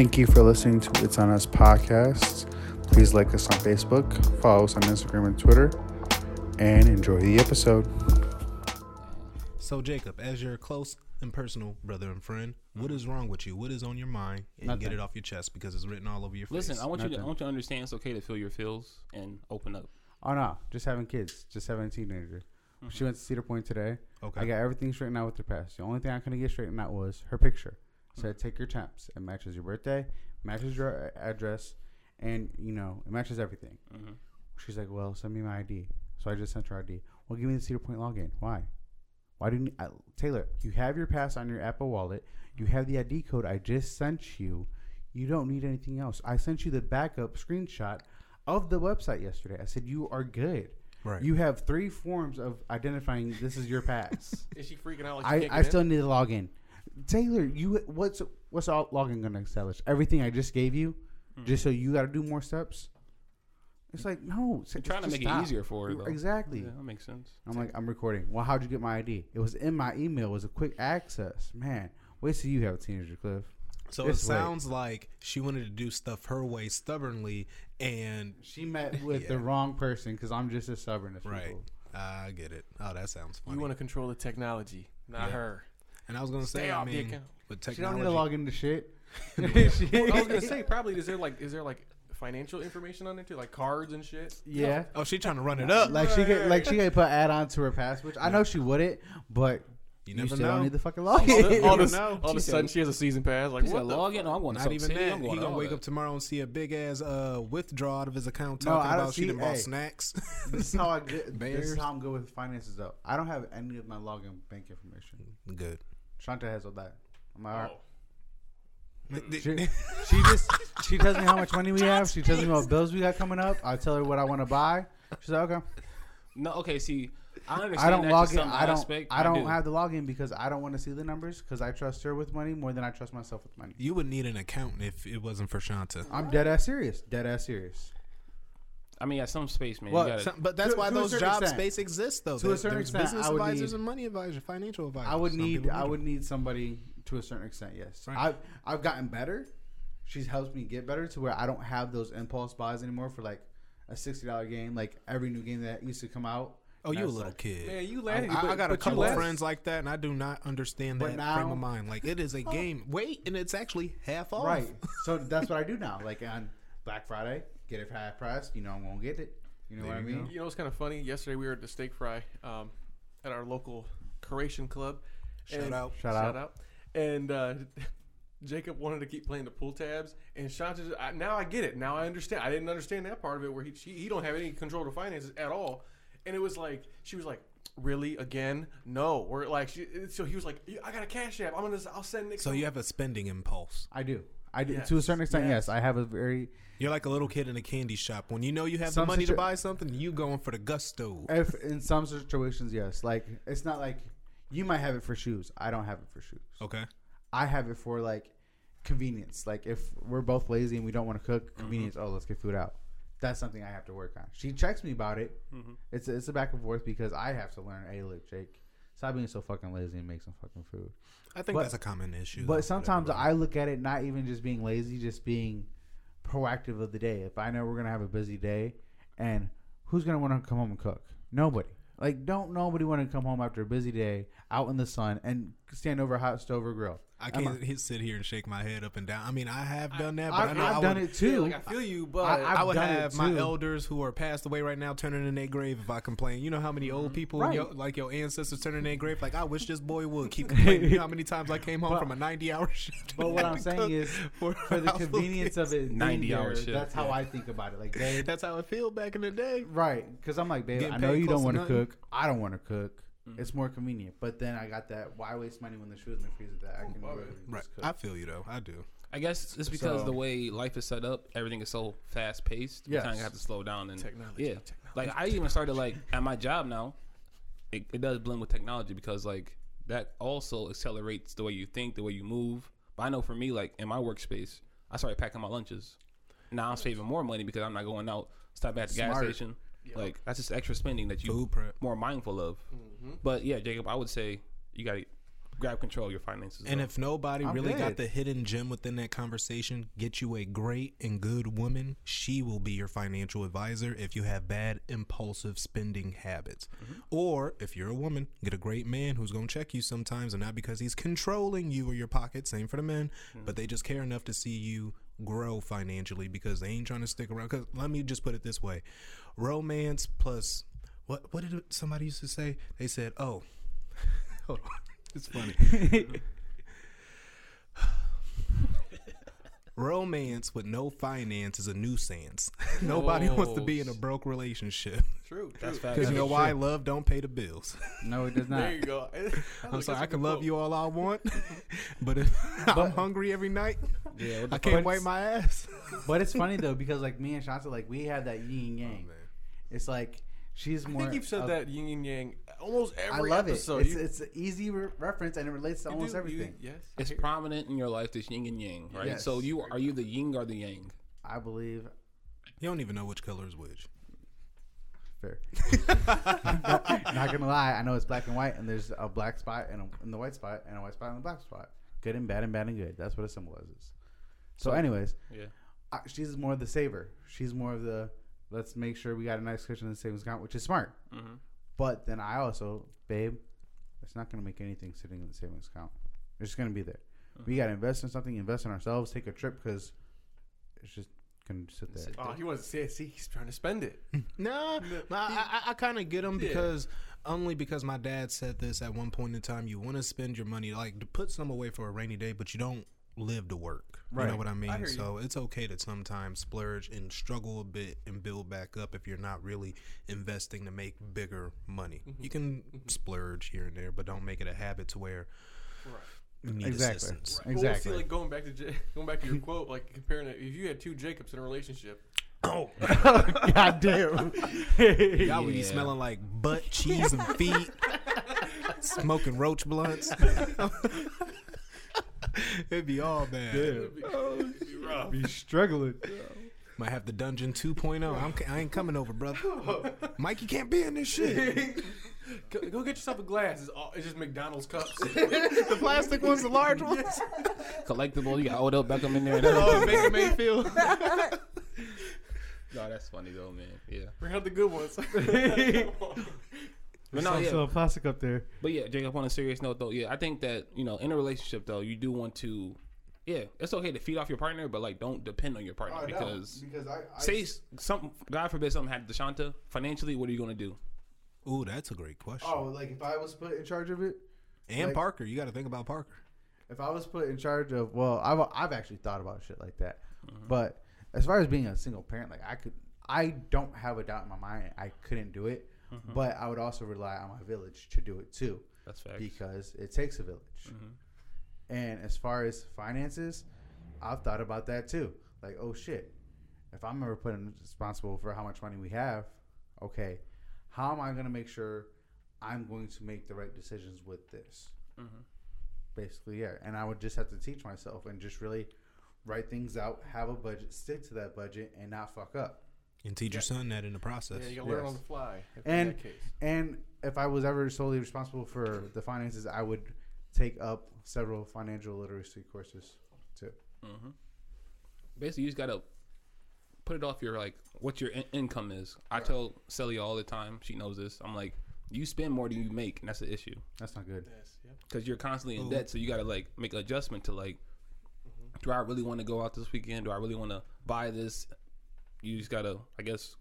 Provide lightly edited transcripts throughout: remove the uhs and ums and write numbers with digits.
Thank you for listening to It's On Us Podcast. Please like us on Facebook, follow us on Instagram and Twitter, and enjoy the episode. So, Jacob, as your close and personal brother and friend, what is wrong with you? What is on your mind? And nothing. Get it off your chest because it's written all over your face. Listen, I want you to understand it's okay to feel your feels and open up. Oh, no. Just having kids. Just having a teenager. Mm-hmm. She went to Cedar Point today. Okay. I got everything straightened out with her past. The only thing I couldn't get straightened out was her picture. So I take your temps. It matches your birthday, matches your address, and, you know, it matches everything. Mm-hmm. She's like, well, send me my ID. So I just sent her ID. Well, give me the Cedar Point login. Why? Why didn't I, Taylor, you have your pass on your Apple wallet. You have the ID code I just sent you. You don't need anything else. I sent you the backup screenshot of the website yesterday. I said, you are good. Right. You have three forms of identifying this is your pass. Is she freaking out? Like I still need to log in. Taylor, you what's all login going to establish? Everything I just gave you, just so you got to do more steps. It's like no, you're trying to make it easier for her. Though. Exactly, yeah, that makes sense. I'm like, I'm recording. Well, how'd you get my ID? It was in my email. It was a quick access. Man, wait till you have a teenager, Cliff. So it sounds like she wanted to do stuff her way stubbornly, and she met with the wrong person because I'm just as stubborn as people. I get it. Oh, that sounds funny. You want to control the technology, not her. And I was gonna say, I mean, with technology, she don't need to log into shit. I was gonna say, probably is there like financial information on there too, like cards and shit? Yeah. Oh, she trying to run it up. She could put add on to her pass, which I know she wouldn't, but you never know. Don't need the fucking login. All of a sudden, she has a season pass. Like, what? Login? I'm going not even that. He's gonna wake up tomorrow and see a big ass withdrawal out of his account talking about she done bought snacks. This is how I'm good with finances though. I don't have any of my login bank information. Good. Shanta has all that. I'm like, she tells me how much money we have. She tells me what bills we got coming up. I tell her what I want to buy. She's like, okay. No, okay. See, I understand. I don't log in. I don't have the login because I don't want to see the numbers because I trust her with money more than I trust myself with money. You would need an accountant if it wasn't for Shanta. I'm dead ass serious. Dead ass serious. I mean, some space, man. Well, but that's why those job space exists, though. To a certain extent, business advisors and money advisors, financial advisors. I would need somebody to a certain extent. Yes, right. I've gotten better. She's helped me get better to where I don't have those impulse buys anymore for like a $60 game, like every new game that used to come out. Oh, you a little kid. Man, you landed. I got a couple of friends like that, and I do not understand that frame of mind. Like it is a game. Wait, and it's actually half off. Right. So that's what I do now. Like on Black Friday. Get it high price, you know I'm gonna get it. You know what I mean? You know it's kind of funny. Yesterday we were at the steak fry at our local Croatian club. Shout out! And Jacob wanted to keep playing the pull tabs, and Shanta. Now I get it. Now I understand. I didn't understand that part of it where he don't have any control of finances at all. And it was like she was like, really again? No, we're like. So he was like, I got a Cash App. I'll send it. So you have a spending impulse. I do. Yes. To a certain extent, yes. I have a very... You're like a little kid in a candy shop. When you know you have the money to buy something, you going for the gusto. In some situations, yes. Like, it's not like... You might have it for shoes. I don't have it for shoes. Okay. I have it for, like, convenience. Like, if we're both lazy and we don't want to cook, convenience, let's get food out. That's something I have to work on. She checks me about it. Mm-hmm. It's a back and forth because I have to learn, hey, look, Jake, stop being so fucking lazy and make some fucking food. I think that's a common issue. But sometimes I look at it not even just being lazy, just being proactive of the day. If I know we're going to have a busy day, and who's going to want to come home and cook? Nobody. Like, don't nobody want to come home after a busy day out in the sun and stand over a hot stove or grill. I can't sit here and shake my head up and down. I mean, I have done that. But I know I've done it too. Yeah, like I feel you, but I would have my elders who are passed away right now turning in their grave if I complain. You know how many old people, like your ancestors, turning in their grave? Like, I wish this boy would keep complaining. You know how many times I came home from a 90-hour shift? But what I'm saying is, for the convenience of it, 90-hour shift. That's how I think about it. Like, babe, that's how I feel back in the day. Right. Because I'm like, babe, I know you don't want to cook. I don't want to cook. It's more convenient, but then I got that. Why waste money when the shoes in the freezer? That I can do it. Right. I feel you though. I do. I guess it's because the way life is set up, everything is so fast paced. Yeah, kind of have to slow down and technology. Yeah, like I even started like at my job now. It does blend with technology because like that also accelerates the way you think, the way you move. But I know for me, like in my workspace, I started packing my lunches. Now I'm saving more money because I'm not going out, stop at the gas station. Yep. Like that's just extra spending that you more mindful of. Mm-hmm. But yeah, Jacob, I would say you got to grab control of your finances. And if nobody really got the hidden gem within that conversation, get you a great and good woman. She will be your financial advisor if you have bad impulsive spending habits. Mm-hmm. Or if you're a woman, get a great man who's going to check you sometimes, and not because he's controlling you or your pocket, same for the men, mm-hmm. but they just care enough to see you grow financially because they ain't trying to stick around. Because let me just put it this way. Romance plus... What did somebody used to say? They said, oh, hold on. It's funny. Romance with no finance is a nuisance. Nobody wants to be in a broke relationship. True. That's fact. Because you know why? Love don't pay the bills. No, it does not. There you go. I'm sorry. I can love you all I want, but if I'm hungry every night, yeah, I can't wipe my ass. But it's funny, though, because like me and Shanta, like we have that yin yang. Oh, it's like... She's more. I think you've said that yin and yang almost every episode. I love it. It's an easy reference and it relates to almost everything. Yes, it's prominent in your life. This yin and yang, right? Yes. So you are you the yin or the yang? I believe. You don't even know which color is which. Fair. Not gonna lie, I know it's black and white, and there's a black spot and the white spot, and a white spot and the black spot. Good and bad and bad and good. That's what it symbolizes. So, anyways, yeah, she's more of the saver. She's more of the. Let's make sure we got a nice cushion in the savings account, which is smart. Mm-hmm. But then I also, babe, it's not going to make anything sitting in the savings account. It's just going to be there. Mm-hmm. We got to invest in something, invest in ourselves, take a trip because it's just going to sit there. Oh, he wants to say it. See, he's trying to spend it. I kind of get him because only because my dad said this at one point in time. You want to spend your money, like to put some away for a rainy day, but you don't live to work. Right. You know what I mean? So it's okay to sometimes splurge and struggle a bit and build back up if you're not really investing to make bigger money. Mm-hmm. You can splurge here and there, but don't make it a habit to where you need assistance. Right. Exactly. Well, see, like going back to your quote, like comparing it, if you had two Jacobs in a relationship. Oh, God damn. Y'all would be smelling like butt cheese and feet, smoking roach blunts. It'd be all bad. It'd be rough. Be struggling. Might have the dungeon 2.0. I ain't coming over, brother. Mike, you can't be in this shit. Go get yourself a glass. It's just McDonald's cups. The plastic ones, the large ones. Collectible. You got Odell Beckham in there. Oh, Baker Mayfield. No, that's funny though, man. Yeah, bring out the good ones. But no, yeah. Plastic up there. But yeah, Jacob, on a serious note though, yeah, I think that, you know, in a relationship though, you do want to, yeah, it's okay to feed off your partner, but like don't depend on your partner because God forbid something happened to Shanta financially, what are you gonna do? Ooh, that's a great question. Oh, like if I was put in charge of it, and like, Parker, you got to think about Parker. If I was put in charge of, well, I've actually thought about shit like that, mm-hmm. but as far as being a single parent, like I don't have a doubt in my mind I couldn't do it. Mm-hmm. But I would also rely on my village to do it too. That's fact. Because it takes a village. Mm-hmm. And as far as finances, I've thought about that too. Like, oh shit, if I'm ever put in responsible for how much money we have, okay, how am I going to make sure I'm going to make the right decisions with this? Mm-hmm. Basically, yeah. And I would just have to teach myself and just really write things out, have a budget, stick to that budget, and not fuck up. And teach your son that in the process. Yeah, you gotta learn on the fly. And in that case. And if I was ever solely responsible for the finances, I would take up several financial literacy courses too. Mm-hmm. Basically, you just gotta put it off your like what your income is. I tell Celia all the time. She knows this. I'm like, you spend more than you make, and that's the issue. That's not good. Because you're constantly in debt, so you gotta like make an adjustment to like, do I really want to go out this weekend? Do I really want to buy this? You just gotta, I guess,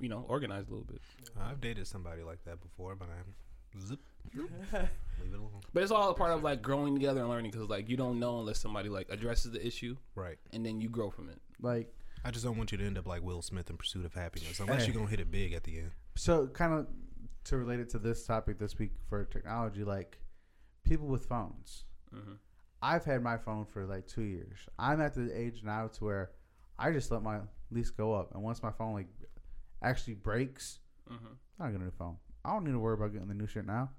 you know, organize a little bit. I've dated somebody like that before, but I'm leave it alone. But it's all a part of like growing together and learning, because like you don't know unless somebody like addresses the issue, right? And then you grow from it. Like, I just don't want you to end up like Will Smith in Pursuit of Happiness, unless you're gonna hit it big at the end. So, kind of to relate it to this topic this week for technology, like people with phones. Mm-hmm. I've had my phone for like 2 years. I'm at the age now to where I just let my lease go up, and once my phone like actually breaks, mm-hmm. I'm not gonna get a phone. I don't need to worry about getting the new shit now.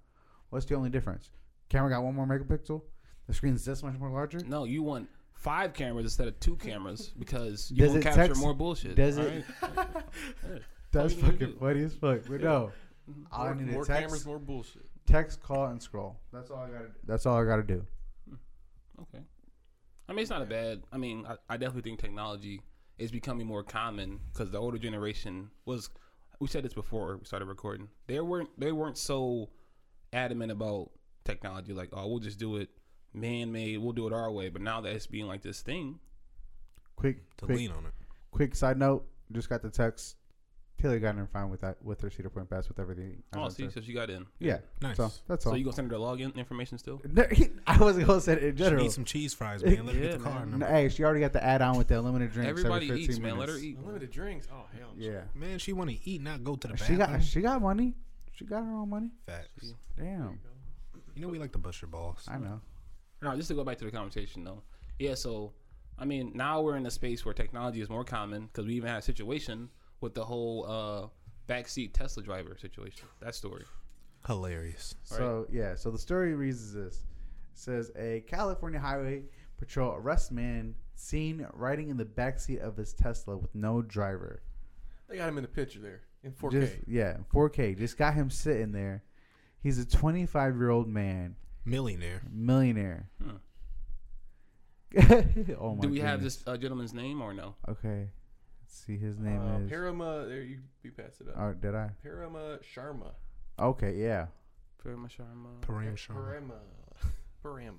What's the only difference? Camera got one more megapixel. The screen's this much more larger. No, you want 5 cameras instead of 2 cameras because you won't capture more bullshit. Does it? Right? That's fucking funny as fuck. But no, I need more cameras, more bullshit. Text, call, and scroll. That's all I gotta do. That's all I gotta do. Okay. I mean, it's not a bad. I mean, I definitely think technology is becoming more common because the older generation was. We said this before we started recording. They weren't so adamant about technology. Like, oh, we'll just do it man-made. We'll do it our way. But now that it's being like this thing, quick lean on it. Quick side note: just got the text. Taylor got in fine with that, with her Cedar Point pass, with everything. Oh, see, so she got in. Yeah. Nice. So, that's all. So you gonna send her the login information still? I wasn't gonna send it in general. She needs some cheese fries, man. Let her get the car number. Hey, she already got the add-on with the unlimited drinks. Everybody eats, minutes. Man. Let her eat. Unlimited drinks? Oh, hell no. Yeah. Man, she want to eat, not go to the bathroom. She got money. She got her own money. Facts. Damn. You know we like to bust your balls. I know. No, just to go back to the conversation, though. Yeah, so, I mean, now we're in a space where technology is more common because we even had a situation with the whole backseat Tesla driver situation. That story. Hilarious. Right? So, yeah. So, the story reads this. It says, a California Highway Patrol arrests man seen riding in the backseat of his Tesla with no driver. They got him in the picture there in 4K. In 4K. Just got him sitting there. He's a 25-year-old man. Millionaire. Huh. Oh, my. Do we have this gentleman's name or no? Okay. See, his name is Parama. There you passed it up. Oh, did I? Parama Sharma. Okay, yeah. Parama Sharma. Parama Sharma. Param.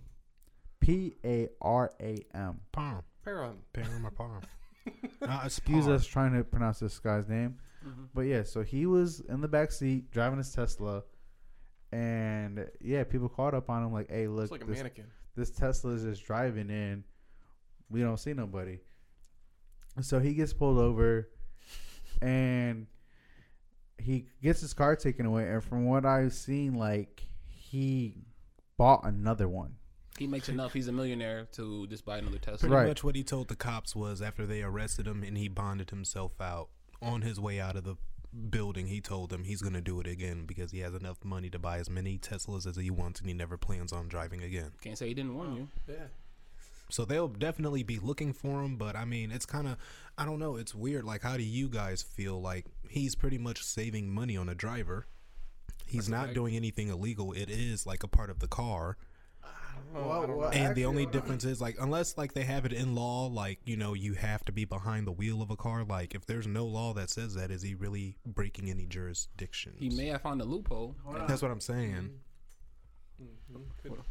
P-A-R-A-M. Param. Param. Parama Param. Excuse us trying to pronounce this guy's name, but yeah. So he was in the back seat driving his Tesla, and yeah, people caught up on him like, "Hey, look, it's like a mannequin. This Tesla is just driving in. We don't see nobody." So he gets pulled over, and he gets his car taken away. And from what I've seen, like, he bought another one. He makes enough. He's a millionaire to just buy another Tesla. Pretty much what he told the cops was after they arrested him and he bonded himself out on his way out of the building, he told them he's going to do it again because he has enough money to buy as many Teslas as he wants, and he never plans on driving again. Can't say he didn't warn you. Yeah. So they'll definitely be looking for him, but I mean, it's kind of, I don't know, it's weird. Like, how do you guys feel? Like, he's pretty much saving money on a driver. He's not doing anything illegal. It is like a part of the car. And the only difference is, like, unless like they have it in law, like, you know, you have to be behind the wheel of a car. Like, if there's no law that says that, is he really breaking any jurisdictions? He may have found a loophole. That's what I'm saying.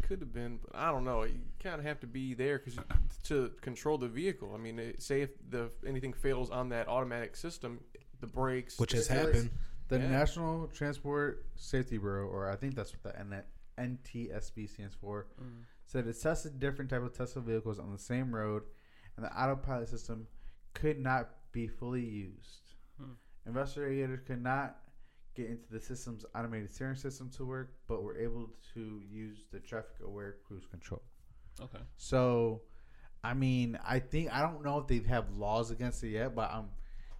Could have been, but I don't know. You kind of have to be there cause to control the vehicle. I mean, say if anything fails on that automatic system, the brakes, which has happened. The National Transport Safety Bureau, or I think that's what the NTSB stands for, said it tested different type of Tesla vehicles on the same road, and the autopilot system could not be fully used. Investigators could not get into the system's automated steering system to work, but we're able to use the traffic-aware cruise control. Okay. So, I mean, I don't know if they have laws against it yet, but I'm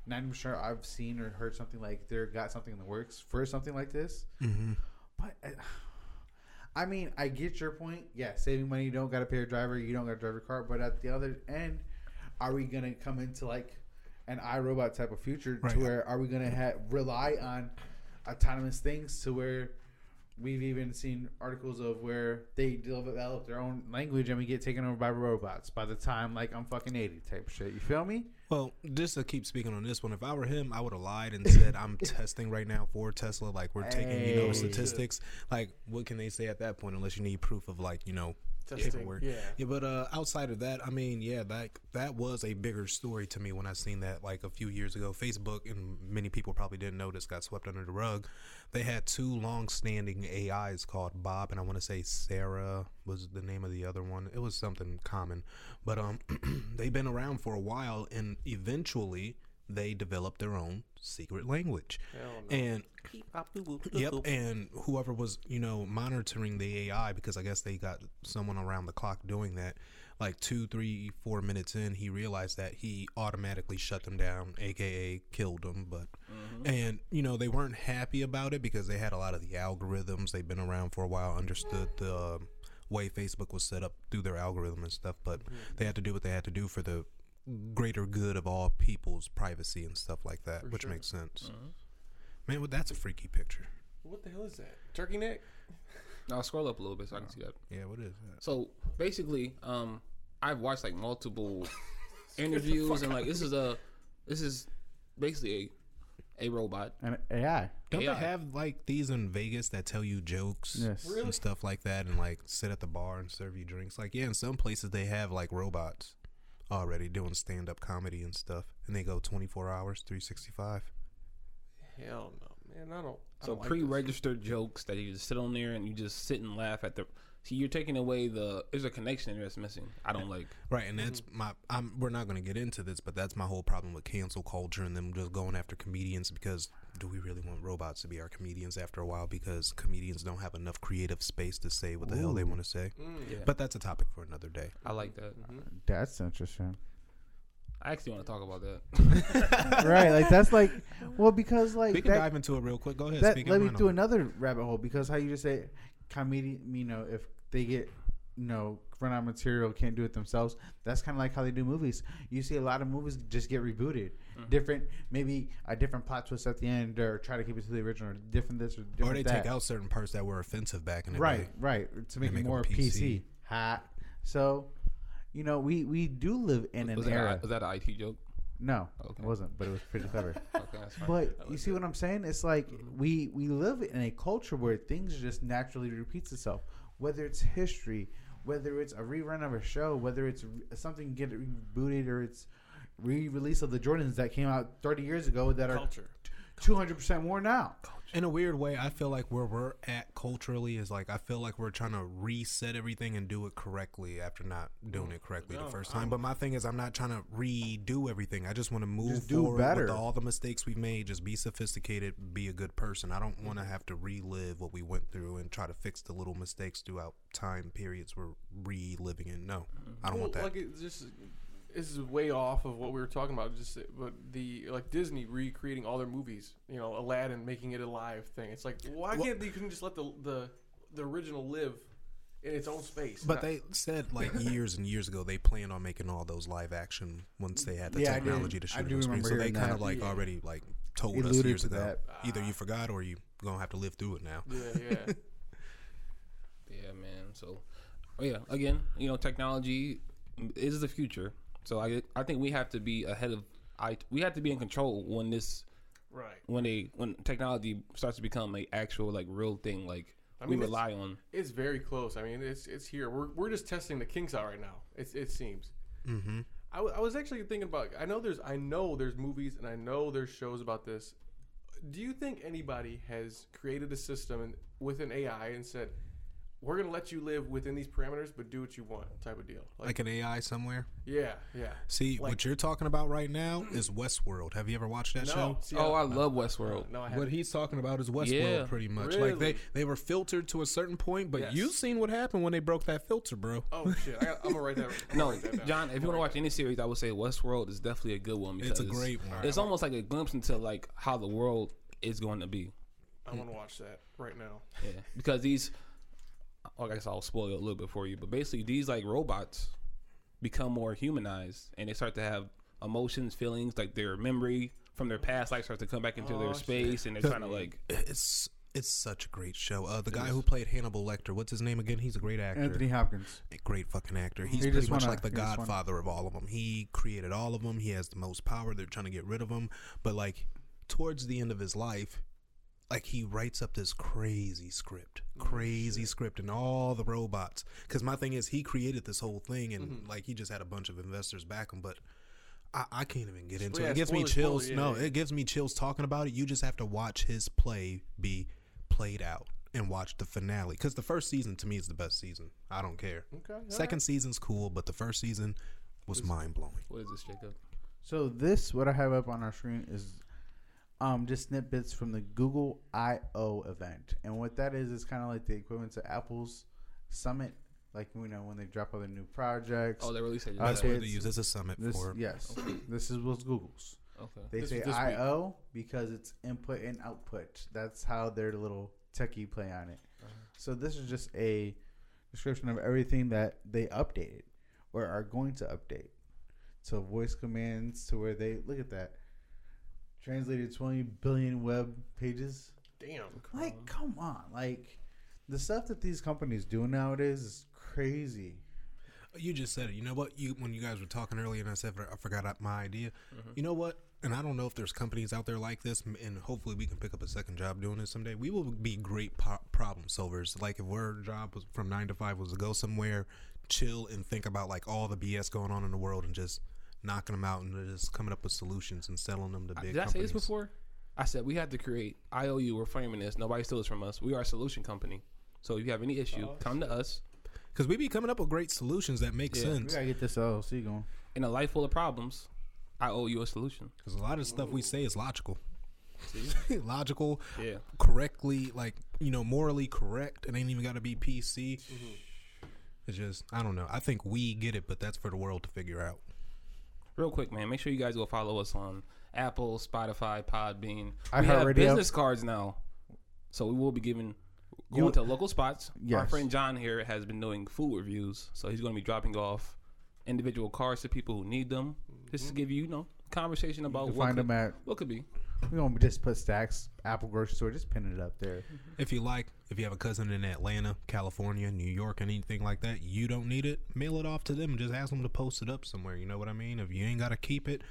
not even sure I've seen or heard something like they got something in the works for something like this. Mm-hmm. But, I mean, I get your point. Yeah, saving money, you don't got to pay a driver, you don't got to drive your car, but at the other end, are we going to come into, like, an iRobot type of future to where are we going to rely on autonomous things to where we've even seen articles of where they develop their own language and we get taken over by robots by the time, like, I'm fucking 80 type of shit. You feel me? Well, just to keep speaking on this one, if I were him, I would have lied and said I'm testing right now for Tesla. Like, we're taking, you know, statistics. Like, what can they say at that point unless you need proof of, like, you know, paperwork? Yeah, but outside of that, I mean, yeah, that was a bigger story to me when I seen that, like, a few years ago. Facebook, and many people probably didn't notice, got swept under the rug. They had two long-standing AIs called Bob, and I want to say Sarah was the name of the other one. It was something common, but they've been around for a while, and eventually they developed their own secret language. No. And and whoever was, you know, monitoring the AI, because I guess they got someone around the clock doing that, like 2, 3, 4 minutes in, he realized that he automatically shut them down, aka killed them. But and, you know, they weren't happy about it because they had a lot of the algorithms. They've been around for a while, understood the way Facebook was set up through their algorithm and stuff, but they had to do what they had to do for the greater good of all people's privacy and stuff like that, which makes sense. Man, well, that's a freaky picture. What the hell is that? Turkey neck? I'll scroll up a little bit so I can see that. Yeah, what is that? So basically, I've watched like multiple interviews and like this is basically a robot. An AI. Don't AI. They have like these in Vegas that tell you jokes really? And stuff like that, and like sit at the bar and serve you drinks? Like, yeah, in some places they have like robots already doing stand up comedy and stuff, and they go 24 hours, 365. Hell no, man! I don't like pre-registered this. Jokes that you just sit on there and you just sit and laugh at the. See, you're taking away the. There's a connection there that's missing. I don't like. Right, and that's my. We're not going to get into this, but that's my whole problem with cancel culture and them just going after comedians, because do we really want robots to be our comedians after a while? Because comedians don't have enough creative space to say what the hell they want to say. Yeah. But that's a topic for another day. I like that. Mm-hmm. That's interesting. I actually want to talk about that. Right, like that's like, well, because like we can dive into it real quick. Go ahead. Let me do another rabbit hole, because how you just say comedian, you know, if they get, you know, run out of material, can't do it themselves. That's kind of like how they do movies. You see a lot of movies just get rebooted, different, maybe a different plot twist at the end, or try to keep it to the original, or different this or different that. Or they take out certain parts that were offensive back in the day, right, to make it more PC. Hot. So. You know, we do live in an era. Was that an IT joke? No, okay. It wasn't, but it was pretty clever. Okay, that's fine. But you see what I'm saying? It's like we live in a culture where things just naturally repeats itself. Whether it's history, whether it's a rerun of a show, whether it's something get rebooted, or it's re-release of the Jordans that came out 30 years ago that culture. Are 200% worn out. In a weird way, I feel like where we're at culturally is like, I feel like we're trying to reset everything and do it correctly after not doing it correctly the first time. But my thing is, I'm not trying to redo everything. I just want to move forward better. With all the mistakes we've made. Just be sophisticated, be a good person. I don't want to have to relive what we went through and try to fix the little mistakes throughout time periods we're reliving in. No, I don't want that. Like it just... This is way off of what we were talking about. Just but the like Disney recreating all their movies, you know, Aladdin making it a live thing. It's like why can't they couldn't just let the original live in its own space? But they said like years and years ago they planned on making all those live action once they had the technology to shoot on screen. So they kind of like already like told us years ago. That. Either you forgot or you gonna have to live through it now. Yeah. Yeah, man. So again, you know, technology is the future. So I think we have to be ahead of we have to be in control when this when technology starts to become an actual like real thing like we rely on. It's very close. I mean it's here. We're just testing the kinks out right now. It seems. Mm-hmm. I was actually thinking about I know there's movies and I know there's shows about this. Do you think anybody has created a system with an AI and said, we're going to let you live within these parameters, but do what you want type of deal. Like an AI somewhere? Yeah. See, like, what you're talking about right now is Westworld. Have you ever watched that show? See, I love Westworld. No, I haven't. What he's talking about is Westworld pretty much. Really? Like they were filtered to a certain point, but you've seen what happened when they broke that filter, bro. Oh, shit. I'm going to write that down. No, John, if you want to watch any series, I would say Westworld is definitely a good one. Because it's a great one. It's almost like a glimpse into like how the world is going to be. I want to watch that right now. Yeah, because these... I guess I'll spoil it a little bit for you, but basically these like robots become more humanized and they start to have emotions, feelings, like their memory from their past life starts to come back into their space, and they're trying to like it's such a great show. The guy who played Hannibal Lecter, what's his name again? He's a great actor. Anthony Hopkins. A great fucking actor. He's pretty much like the godfather of all of them. He created all of them. He has the most power. They're trying to get rid of him, but like towards the end of his life, like he writes up this crazy script and all the robots. Because my thing is he created this whole thing and like he just had a bunch of investors back him. But I can't even get into it. It gives me chills. It gives me chills talking about it. You just have to watch his play be played out and watch the finale. Because the first season to me is the best season. I don't care. Okay, second season's cool, but the first season was mind blowing. What is this, Jacob? So this, what I have up on our screen is... just snippets from the Google I/O event. And what that is kind of like the equivalent to Apple's Summit, like, you know, when they drop other new projects. Oh, they release it. That's what they use as a summit for. Yes. Okay. This is what's Google's. Okay. They say I/O because it's input and output. That's how their little techie play on it. Uh-huh. So this is just a description of everything that they updated or are going to update. So voice commands to where they... Look at that. Translated 20 billion web pages. Damn. Like, come on. Like, The stuff that these companies do nowadays is crazy. You just said it. You know what? When you guys were talking earlier, and I said I forgot my idea. Mm-hmm. You know what? And I don't know if there's companies out there like this, and hopefully we can pick up a second job doing this someday. We will be great problem solvers. Like if our job was from 9 to 5 was to go somewhere, chill, and think about like all the BS going on in the world and just knocking them out and just coming up with solutions and selling them to big companies. Did I say this before? I said we have to create IOU. We're framing this. Nobody steals from us. We are a solution company. So if you have any issue, come to us. Because we be coming up with great solutions that make sense. We got to get this LLC going. In a life full of problems, I owe you a solution. Because a lot of stuff we say is logical. See? Logical, yeah. Correctly, like, you know, morally correct. It ain't even got to be PC. Mm-hmm. It's just, I don't know. I think we get it, but that's for the world to figure out. Real quick, man. Make sure you guys go follow us on Apple, Spotify, Podbean. We have radio. Business cards now. So we will be giving... Going to local spots. Yes. Our friend John here has been doing food reviews, so he's going to be dropping off individual cars to people who need them, just to give you, you know, conversation about what find could, them at, what could be. We're going to just put stacks, Apple grocery store, just pin it up there. If you like, if you have a cousin in Atlanta, California, New York, and anything like that, you don't need it, mail it off to them. Just ask them to post it up somewhere. You know what I mean? If you ain't got to keep it,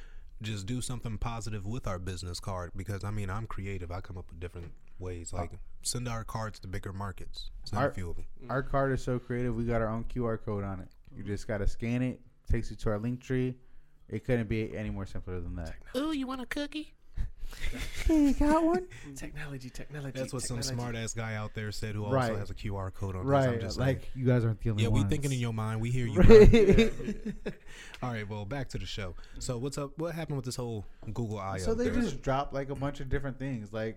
just do something positive with our business card because, I mean, I'm creative. I come up with different ways. Like, send our cards to bigger markets. It's not a few of them. Our card is so creative, we got our own QR code on it. You just got to scan it. Takes you to our link tree. It couldn't be any more simpler than that. Ooh, you want a cookie? You got one? Technology. That's what some smart-ass guy out there said who also has a QR code on it. Right. I'm just like, you guys aren't the only ones. Yeah, we thinking in your mind. We hear you. Right. All right, well, back to the show. So what's up? What happened with this whole Google I/O? So they just dropped, like, a bunch of different things, like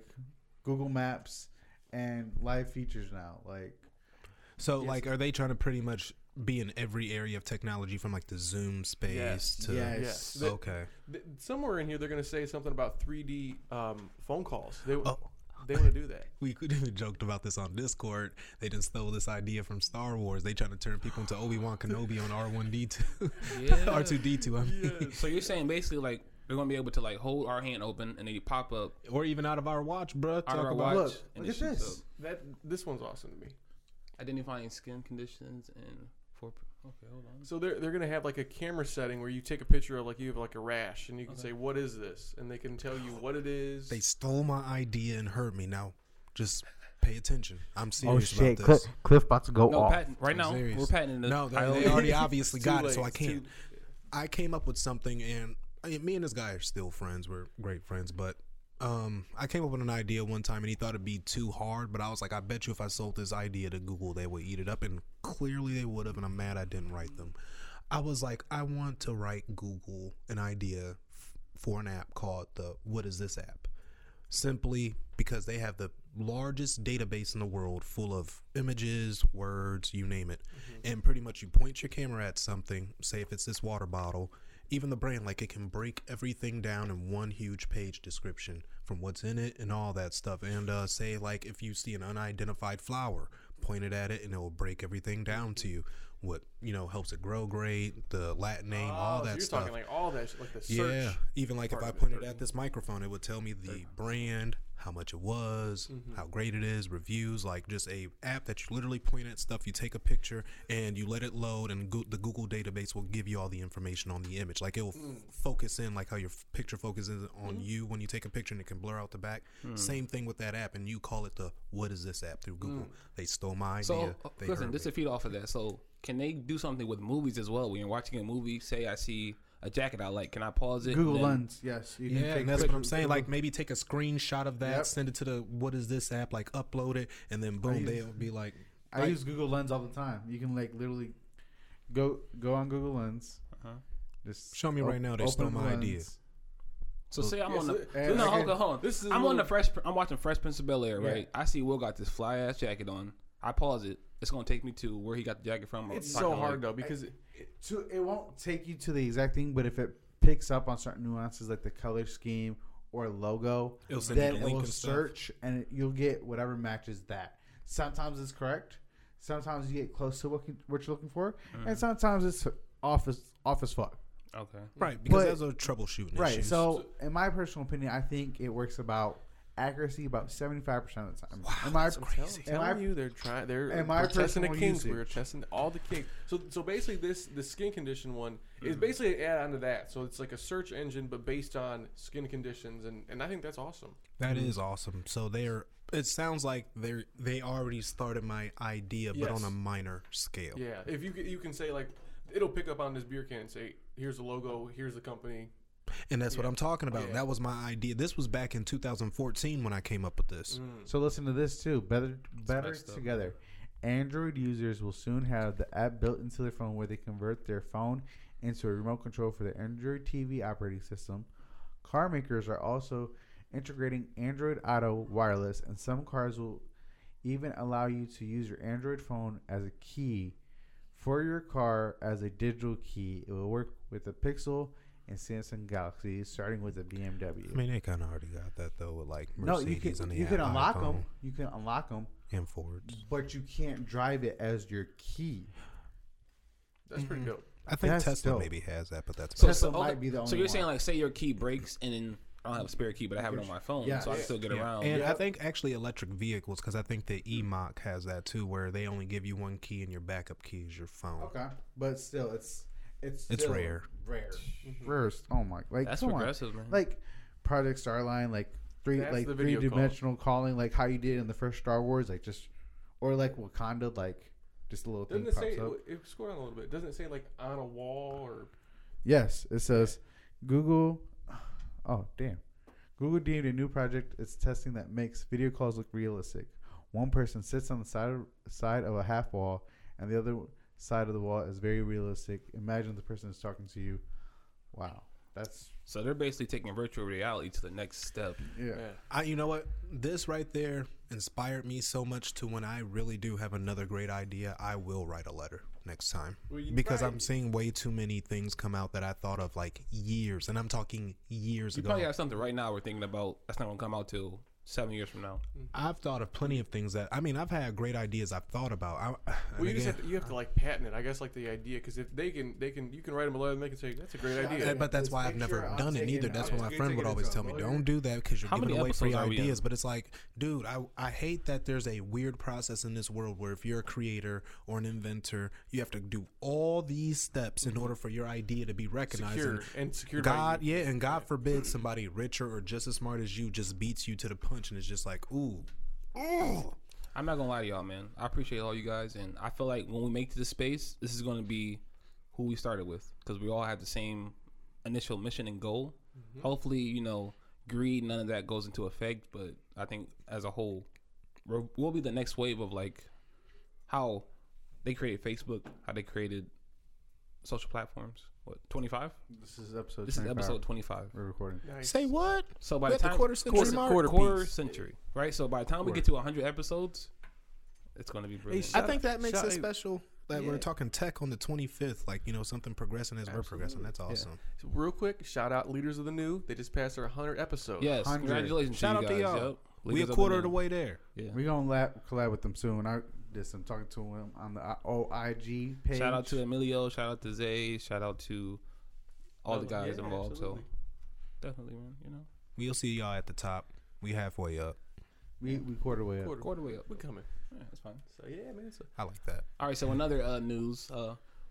Google Maps and live features now. Like, are they trying to pretty much be in every area of technology from, like, the Zoom space to... Yes. Okay. Somewhere in here, they're going to say something about 3D phone calls. They want to do that. We could have joked about this on Discord. They just stole this idea from Star Wars. They trying to turn people into Obi-Wan Kenobi on R1-D2. R2-D2, I mean. Yeah. So you're saying basically, like, they're going to be able to, like, hold our hand open and then you pop up. Or even out of our watch, bro. Out of our watch. Look at this. This one's awesome to me. Identifying skin conditions and... Okay, hold on. So they're going to have like a camera setting where you take a picture of like you have like a rash and you can say what is this and they can tell you what it is. They stole my idea and hurt me. Now just pay attention. I'm serious about this. Cliff about to go off. Patent. Right now we're patenting this. No, they already obviously got it, so I can't. I came up with something and me and this guy are still friends. We're great friends, but I came up with an idea one time and he thought it'd be too hard, but I was like, I bet you if I sold this idea to Google, they would eat it up, and clearly they would have, and I'm mad I didn't write them. I was like, I want to write Google an idea for an app called the What Is This app? Simply because they have the largest database in the world full of images, words, you name it. Mm-hmm. And pretty much you point your camera at something, say if it's this water bottle, even the brand, like it can break everything down in one huge page description from what's in it and all that stuff. And say like if you see an unidentified flower, point it at it and it will break everything down to you. What, you know, helps it grow great, the Latin name, all that stuff. You're talking like all that, like the search. Yeah, even like if I pointed at this microphone, it would tell me the brand, how much it was, how great it is, reviews, like just a app that you literally point at stuff, you take a picture, and you let it load, and the Google database will give you all the information on the image. Like, it will focus in, like how your picture focuses on you when you take a picture, and it can blur out the back. Same thing with that app, and you call it the What Is This app through Google. They stole my idea. So, listen, just to feed off of that, so can they do something with movies as well? When you're watching a movie, say I see a jacket I like, can I pause it? Google Lens, yes. You can take that's what I'm saying. Google. Like maybe take a screenshot of that, send it to the What Is This app, like upload it, and then boom, they'll be like. I use Google Lens all the time. You can like literally go on Google Lens. Just show me right now. They stole my idea. So say I'm on the I'm watching Fresh Prince of Bel-Air, right? I see Will got this fly ass jacket on. I pause it. It's going to take me to where he got the jacket from. It's so hard, though, because it won't take you to the exact thing, but if it picks up on certain nuances like the color scheme or logo, then it will search and you'll get whatever matches that. Sometimes it's correct. Sometimes you get close to what you're looking for. And sometimes it's off as fuck. Okay. Right, because that's a troubleshooting issue. Right, so in my personal opinion, I think it works about accuracy about 75% of the time. Wow, that's crazy. Telling you, they're trying. They're testing the kinks. We're testing all the kinks. So basically, the skin condition one is basically an add-on to that. So it's like a search engine, but based on skin conditions, and I think that's awesome. That is awesome. So it sounds like they already started my idea, but on a minor scale. Yeah, if you can say like, it'll pick up on this beer can and say, here's the logo, here's the company. And that's what I'm talking about. Oh, yeah. That was my idea. This was back in 2014 when I came up with this. Mm. So listen to this too. Better together. Android users will soon have the app built into their phone where they convert their phone into a remote control for their Android TV operating system. Car makers are also integrating Android Auto wireless, and some cars will even allow you to use your Android phone as a key for your car as a digital key. It will work with the Pixel and Samsung Galaxy, starting with the BMW. I mean, they kind of already got that though, with like Mercedes. No, you can unlock them. You can unlock them and Fords, but you can't drive it as your key. That's pretty dope. I think Tesla maybe has that, but that's Tesla might be the only. So you're saying like, say your key breaks, and then I don't have a spare key, but I have it on my phone, so I can still get around. And I think actually electric vehicles, because I think the e-Mach has that too, where they only give you one key, and your backup key is your phone. Okay, but still, It's rare. First, oh my! Like that's progressive, man. Like Project Starline, like three-dimensional calling, like how you did in the first Star Wars, like just or like Wakanda, like just a little thing pops up. It's going a little bit. Doesn't it say like on a wall or? Yes, it says Google. Oh damn! Google deemed a new project it's testing that makes video calls look realistic. One person sits on the side of a half wall, and the other side of the wall is very realistic. Imagine the person is talking to you. Wow, that's so they're basically taking virtual reality to the next step. Yeah, you know what? This right there inspired me so much to when I really do have another great idea, I will write a letter next time I'm seeing way too many things come out that I thought of like years, and I'm talking years ago. You probably have something right now we're thinking about that's not gonna come out till 7 years from now. I've thought of plenty of things that I've had great ideas I've thought about. You have to like patent it, I guess, like the idea, because if you can write them a letter and they can say that's a great idea. But that's why I've never done it either. That's why my friend would always tell me, don't do that because you're giving away free ideas. But it's like, dude, I hate that there's a weird process in this world where if you're a creator or an inventor, you have to do all these steps in order for your idea to be recognized. Secured God forbid somebody richer or just as smart as you just beats you to the punch, and it's just like, ooh. I'm not gonna lie to y'all, man. I appreciate all you guys, and I feel like when we make this space, this is gonna be who we started with, because we all had the same initial mission and goal. Hopefully, greed, none of that goes into effect, but I think as a whole, we'll be the next wave of like how they created Facebook, how they created social platforms. What, 25? This is episode 25. We're recording. Nice. Say what? So by the time quarter century, right? So by the time we get to 100 episodes, it's going to be brilliant. Hey, I think that makes it special that we're talking tech on the 25th, like something progressing as we're progressing. That's awesome. Yeah. So real quick, shout out Leaders of the New. They just passed their 100 episodes. Yes, 100. Congratulations! Shout out to y'all. Yep. We're a quarter of the way there. Yeah, we're gonna collab with them soon. I'm talking to him on the OIG page. Shout out to Emilio. Shout out to Zay. Shout out to all the guys involved. Absolutely. So definitely, man. We'll see y'all at the top. We halfway up. We quarter way up. Quarter way up. We coming. Yeah, that's fine. So yeah, man. I like that. All right. So another news.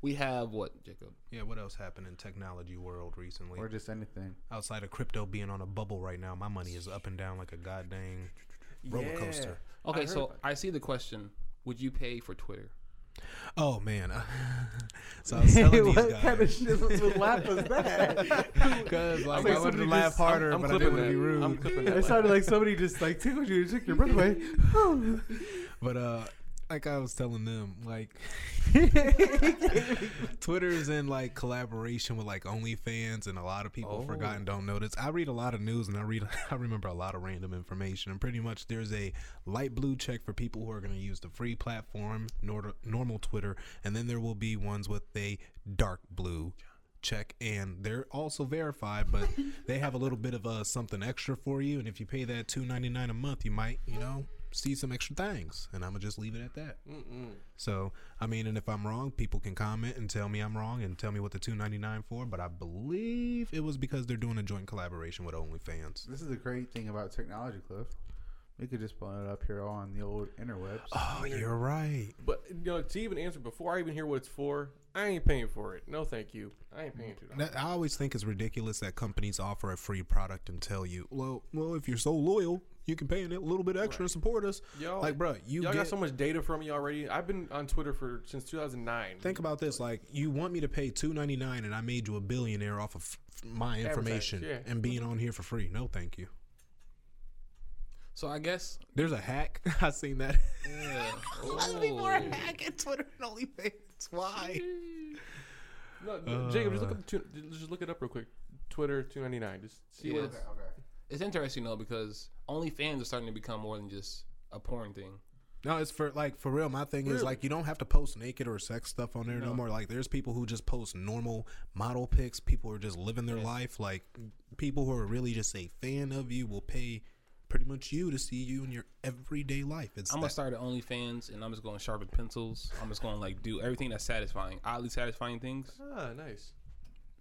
We have what, Jacob? Yeah. What else happened in technology world recently? Or just anything outside of crypto being on a bubble right now? My money is up and down like a goddamn roller coaster. Okay. So I see the question. Would you pay for Twitter? Oh, man. So I was telling these guys. What kind of shit laugh was that? Because I wanted to laugh harder, but I didn't want to be rude. I'm clipping that. It sounded like somebody just like tickled you and took your breath away. But like I was telling them, like Twitter's in like collaboration with like OnlyFans, and a lot of people forgot and don't notice. I read a lot of news, and I remember a lot of random information, and pretty much there's a light blue check for people who are going to use the free platform, normal Twitter, and then there will be ones with a dark blue check, and they're also verified, but they have a little bit of something extra for you, and if you pay that $2.99 a month, you might see some extra things, and I'm gonna just leave it at that. Mm-mm. So I mean, and if I'm wrong, people can comment and tell me I'm wrong and tell me what the $2.99 for, but I believe it was because they're doing a joint collaboration with OnlyFans. This is the great thing about technology, Cliff. We could just pull it up here on the old interwebs. Oh, you're right. But you know, to even answer before I even hear what it's for, I ain't paying for it. No, thank you. I ain't paying $2. I always think it's ridiculous that companies offer a free product and tell you, well, if you're so loyal, you can pay a little bit extra right. and support us. Yo, like, bro, y'all got so much data from me already. I've been on Twitter since 2009. Think about this. Like, you want me to pay $2.99 and I made you a billionaire off of my information and being on here for free. No, thank you. So I guess there's a hack. I seen that. Yeah. Let's be more hack at Twitter and OnlyFans. Why? No, Jacob, just look it up real quick. Twitter $2.99. Just see what. Okay. It's interesting though, because OnlyFans are starting to become more than just a porn thing. No, it's for real. My thing is you don't have to post naked or sex stuff on there no more. Like, there's people who just post normal model pics. People who are just living their life. Like, people who are really just a fan of you will pay pretty much to see you in your everyday life. I'm going to start at OnlyFans, and I'm just going to sharpen pencils. I'm just going to do everything that's satisfying. Oddly satisfying things. Ah, nice.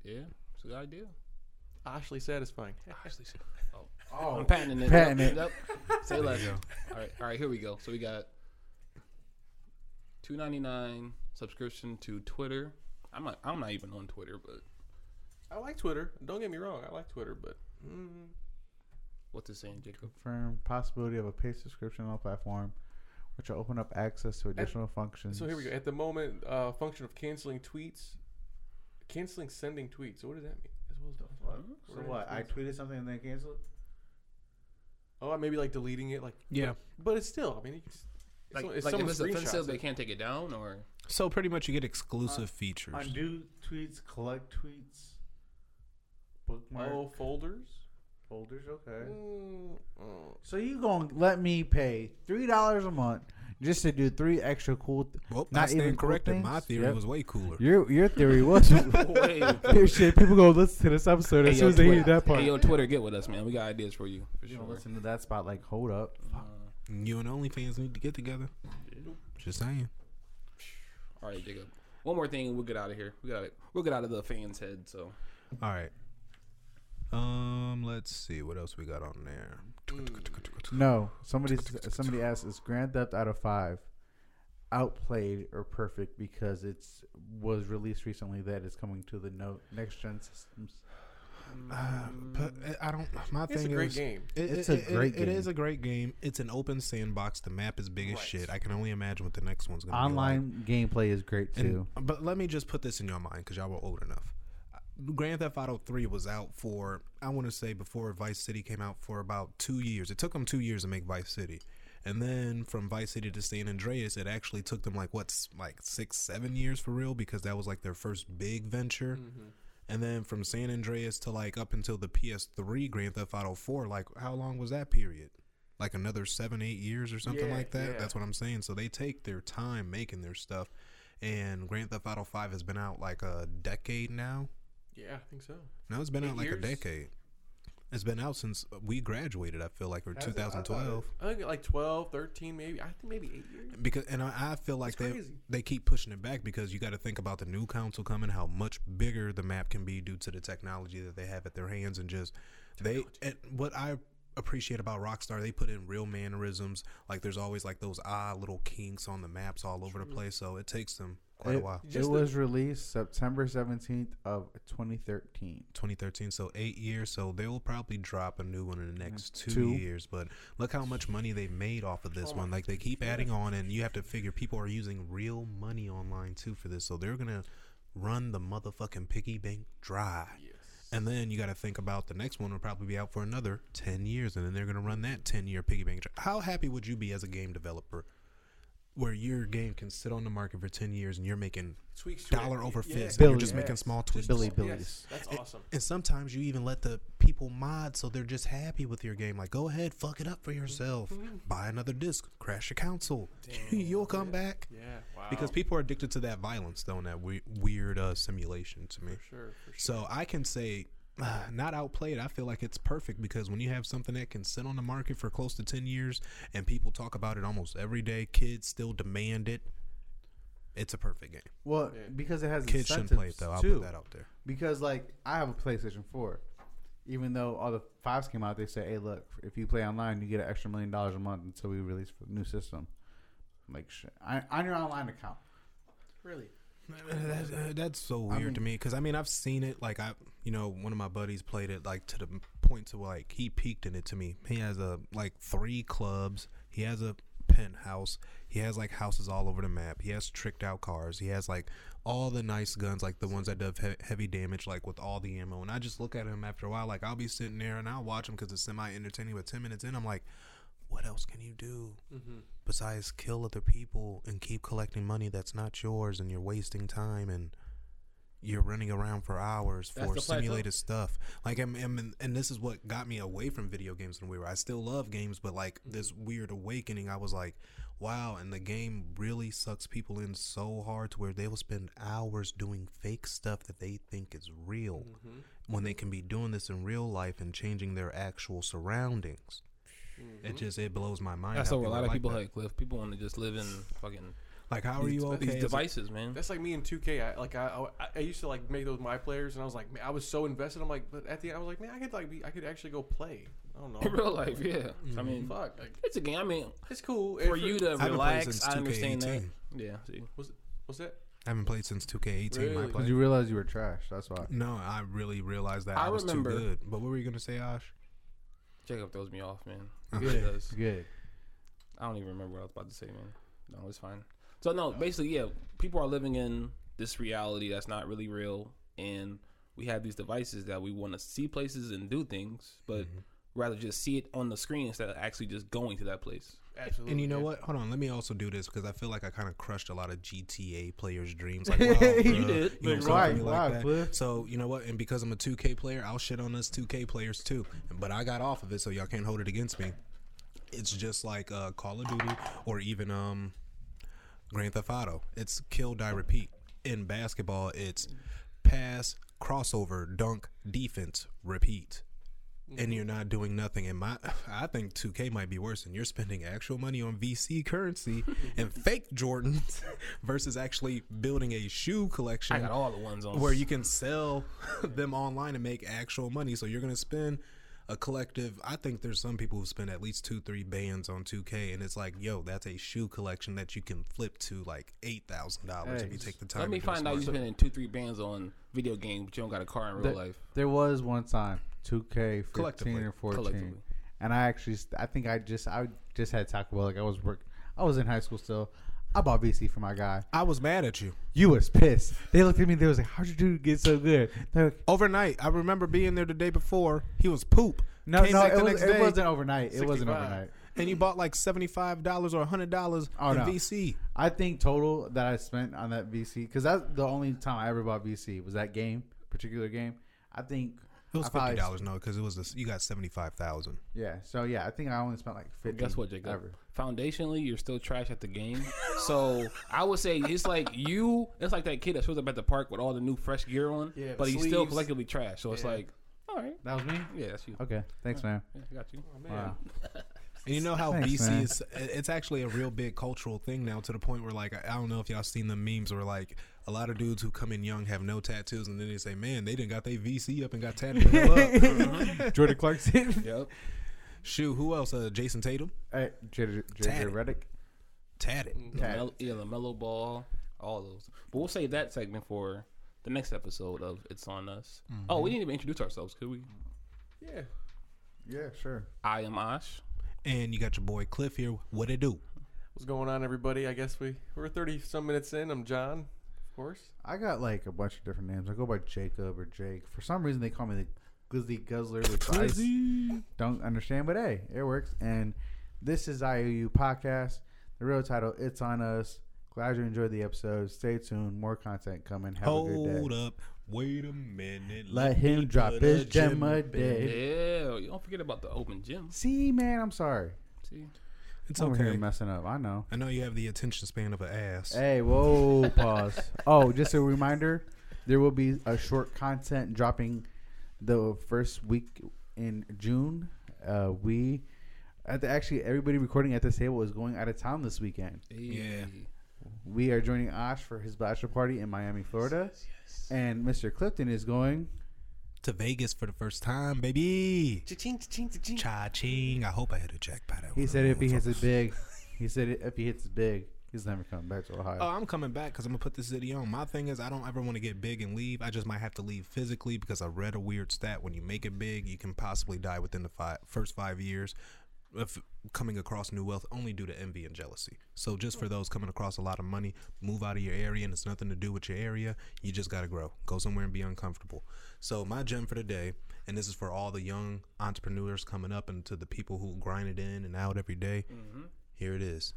Yeah, it's a good idea. Oddly satisfying. Oh, I'm patenting it. Patent it. Say less. All right, here we go. So we got $2.99 subscription to Twitter. I'm not even on Twitter, but I like Twitter. Don't get me wrong. I like Twitter, but what's it saying, Jacob? Confirm possibility of a paid subscription on the platform, which will open up access to additional functions. So here we go. At the moment, function of canceling sending tweets. So what does that mean? As well as what? I tweeted something and then cancel it? Oh, maybe deleting it. But it's still. I mean, it's if it's offensive, they can't take it down, or so. Pretty much, you get exclusive features. Undo tweets, collect tweets, bookmark. Oh, folders, okay. So you gonna let me pay $3 a month just to do 3 extra cool? Not even corrected. My theory was way cooler. Your theory was way cooler. Shit, people gonna listen to this episode as soon as they hear that part. Hey, yo, Twitter, get with us, man. We got ideas for you. For sure. Don't listen to that spot. Hold up. You and OnlyFans need to get together. Just saying. All right, Jacob. One more thing, and we'll get out of here. We'll get out of the fans' head. So. All right. Let's see what else we got on there. No, somebody asked, is Grand Theft Auto 5 outplayed or perfect because it was released recently that it's coming to the next gen systems? But I don't. My thing is, it's a great game. It's a great game. It is a great game. It's an open sandbox. The map is big as shit. I can only imagine what the next one's gonna be. Online gameplay is great too. But let me just put this in your mind because y'all were old enough. Grand Theft Auto 3 was out for, I want to say, before Vice City came out for about 2 years. It took them 2 years to make Vice City. And then from Vice City to San Andreas, it actually took them 6-7 years for real, because that was their first big venture. Mm-hmm. And then from San Andreas to up until the PS3 Grand Theft Auto 4, how long was that period? Another 7-8 years or something like that? Yeah. That's what I'm saying. So they take their time making their stuff. And Grand Theft Auto 5 has been out a decade now. Yeah, I think so. No, it's been out a decade. It's been out since we graduated, I feel or 2012. I think 12, 13 maybe. I think maybe 8 years. I feel they keep pushing it back because you got to think about the new console coming, how much bigger the map can be due to the technology that they have at their hands. And just what I appreciate about Rockstar, they put in real mannerisms. There's always those odd little kinks on the maps all over the place. So it takes them quite a while. It was released September 17th of 2013. 2013, so 8 years. So they will probably drop a new one in the next two years. But look how much money they made off of this one. They keep adding on, and you have to figure people are using real money online too for this. So they're gonna run the motherfucking piggy bank dry. Yes. And then you got to think about the next one will probably be out for another 10 years, and then they're gonna run that 10-year piggy bank dry. How happy would you be as a game developer? Where your game can sit on the market for 10 years and you're making dollar over fist. You're just making small tweaks. Billies. That's awesome. And sometimes you even let the people mod, so they're just happy with your game. Go ahead, fuck it up for yourself. Mm-hmm. Buy another disc. Crash your console. You'll come back. Yeah, wow. Because people are addicted to that violence, though, and that weird simulation to me. For sure. So I can say not outplayed. I feel like it's perfect because when you have something that can sit on the market for close to 10 years and people talk about it almost every day, kids still demand it. It's a perfect game. Well, because it has kids incentives, shouldn't play it, though. I'll put that out there. Because, like, I have a PlayStation 4. Even though all the 5s came out, they say, hey, look, if you play online, you get an extra $1 million a month until we release for the new system. I'm like, shit. On your online account. Really? That's so weird to me because, I mean, I've seen it. Like, one of my buddies played it, like, to the point to, like, he peaked in it to me. He has, like, 3 clubs. He has a penthouse. He has, like, houses all over the map. He has tricked out cars. He has, like, all the nice guns, like the ones that do heavy damage, like, with all the ammo. And I just look at him after a while. Like, I'll be sitting there and I'll watch him because it's semi-entertaining. But 10 minutes in, I'm like, what else can you do besides kill other people and keep collecting money that's not yours, and you're wasting time and you're running around for hours for simulated stuff. Like, and this is what got me away from video games in a way where I still love games, but like this weird awakening, I was like, wow. And the game really sucks people in so hard to where they will spend hours doing fake stuff that they think is real when they can be doing this in real life and changing their actual surroundings. It blows my mind. That's what a lot of people like, Cliff. People want to just live in fucking, like, how are you all these devices, man? That's like me in 2K. I used to like make those my players, and I was like, man, I was so invested. I'm like, but at the end, I was like, man, I could actually go play. I don't know. In real life, yeah. I mean, fuck, like, it's a game. I mean, it's cool for you to relax. I understand that. Yeah. See, what's that? I haven't played since 2K18. Really? Did you realize you were trash? That's why. No, I really realized that I was too good. But what were you gonna say, Ash? Jacob throws me off, man. Good. I don't even remember what I was about to say, man. No, it's fine. So, no, basically, yeah, people are living in this reality that's not really real, and we have these devices that we want to see places and do things, but rather just see it on the screen instead of actually just going to that place. Absolutely. And you know what? Hold on. Let me also do this because I feel like I kind of crushed a lot of GTA players' dreams. Like, wow, you did. You know, right. So, you know what? And because I'm a 2K player, I'll shit on us 2K players too. But I got off of it, so y'all can't hold it against me. It's just like Call of Duty or even Grand Theft Auto. It's kill, die, repeat. In basketball, it's pass, crossover, dunk, defense, repeat. And you're not doing nothing. And I think 2K might be worse. And you're spending actual money on VC currency and fake Jordans versus actually building a shoe collection. I got all the ones on where you can sell them online and make actual money. So you're going to spend a collective. I think there's some people who spend at least 2-3 bands on 2K, and it's like, yo, that's a shoe collection that you can flip to like $8,000 if you take the time. Let me find out you spending 2-3 bands on video games, but you don't got a car in real life. There was one time. 2K 15 or 14, and I think I just had Taco Bell. Like, I was in high school still. I bought VC for my guy. I was mad at you. You was pissed. They looked at me. They was like, "How'd you do get so good?" Like, overnight, I remember being there the day before. He was poop. It wasn't overnight. It wasn't overnight. And you bought like $75 or $100 VC. I think total that I spent on that VC, because that's the only time I ever bought VC was that game, particular game. I think. It was $50, because it was you got $75,000. Yeah, so yeah, I think I only spent like $50. Guess what, Jacob? Foundationally, you're still trash at the game. So I would say it's like that kid that shows up at the park with all the new fresh gear on, but he's still collectively trash. So it's like, all right, that was me. Yeah, that's you. Okay, thanks, man. Yeah, I got you. Oh, man. Wow. And you know how VC is? It's actually a real big cultural thing now, to the point where, like, I don't know if y'all seen the memes where, like, a lot of dudes who come in young have no tattoos, and then they say, man, they didn't got their VC up and got tattooed up. Jordan Clarkson. Yep. Shoot, who else? Jason Tatum. JJ Redick. Tatted. Yeah, LaMelo Ball. All those. But we'll save that segment for the next episode of It's On Us. Mm-hmm. Oh, we didn't even introduce ourselves, could we? Yeah. Yeah, sure. I am Ash. And you got your boy Cliff here. What it do? What's going on, everybody? I guess we're 30-some minutes in. I'm John. Course. I got like a bunch of different names. I go by Jacob or Jake. For some reason, they call me the Glizzy Guzzler, which I don't understand, but hey, it works. And this is IOU Podcast. The real title, It's On Us. Glad you enjoyed the episode. Stay tuned. More content coming. Have a good day. Hold up. Wait a minute. Let him drop his gem a day. Yeah. You don't forget about the open gym. See, man, I'm sorry. See? It's over here messing up. I know you have the attention span of an ass. Hey, whoa, pause. Oh, just a reminder, there will be a short content dropping the first week in June, we actually everybody recording at this table is going out of town this weekend. Yeah. We are joining Ash for his bachelor party in Miami, Florida. Yes. And Mr. Clifton is going to Vegas for the first time, baby. Cha-ching, cha-ching, cha-ching. Cha-ching. I hope I hit a jackpot. He said if he hits it big. He said if he hits it big, he's never coming back to Ohio. Oh, I'm coming back because I'm going to put this city on. My thing is I don't ever want to get big and leave. I just might have to leave physically because I read a weird stat. When you make it big, you can possibly die within the first 5 years. If coming across new wealth only due to envy and jealousy. So just for those coming across a lot of money, move out of your area, and it's nothing to do with your area. You just got to grow. Go somewhere and be uncomfortable. So my gem for the day, and this is for all the young entrepreneurs coming up and to the people who grind it in and out every day. Mm-hmm. Here it is.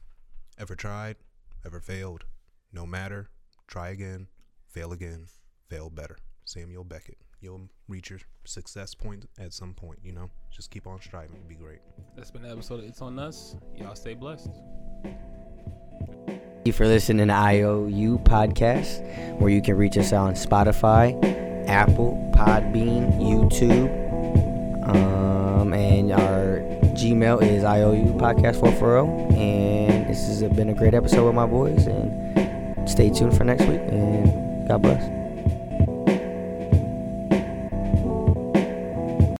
Ever tried? Ever failed? No matter. Try again. Fail better. Samuel Beckett. You'll reach your success point at some point, you know. Just keep on striving. It'd be great. That's been an episode of It's On Us. Y'all stay blessed. Thank you for listening to IOU Podcast, where you can reach us on Spotify, Apple, Podbean, YouTube, and our Gmail is IOU Podcast 440. And this has been a great episode with my boys. And stay tuned for next week. And God bless.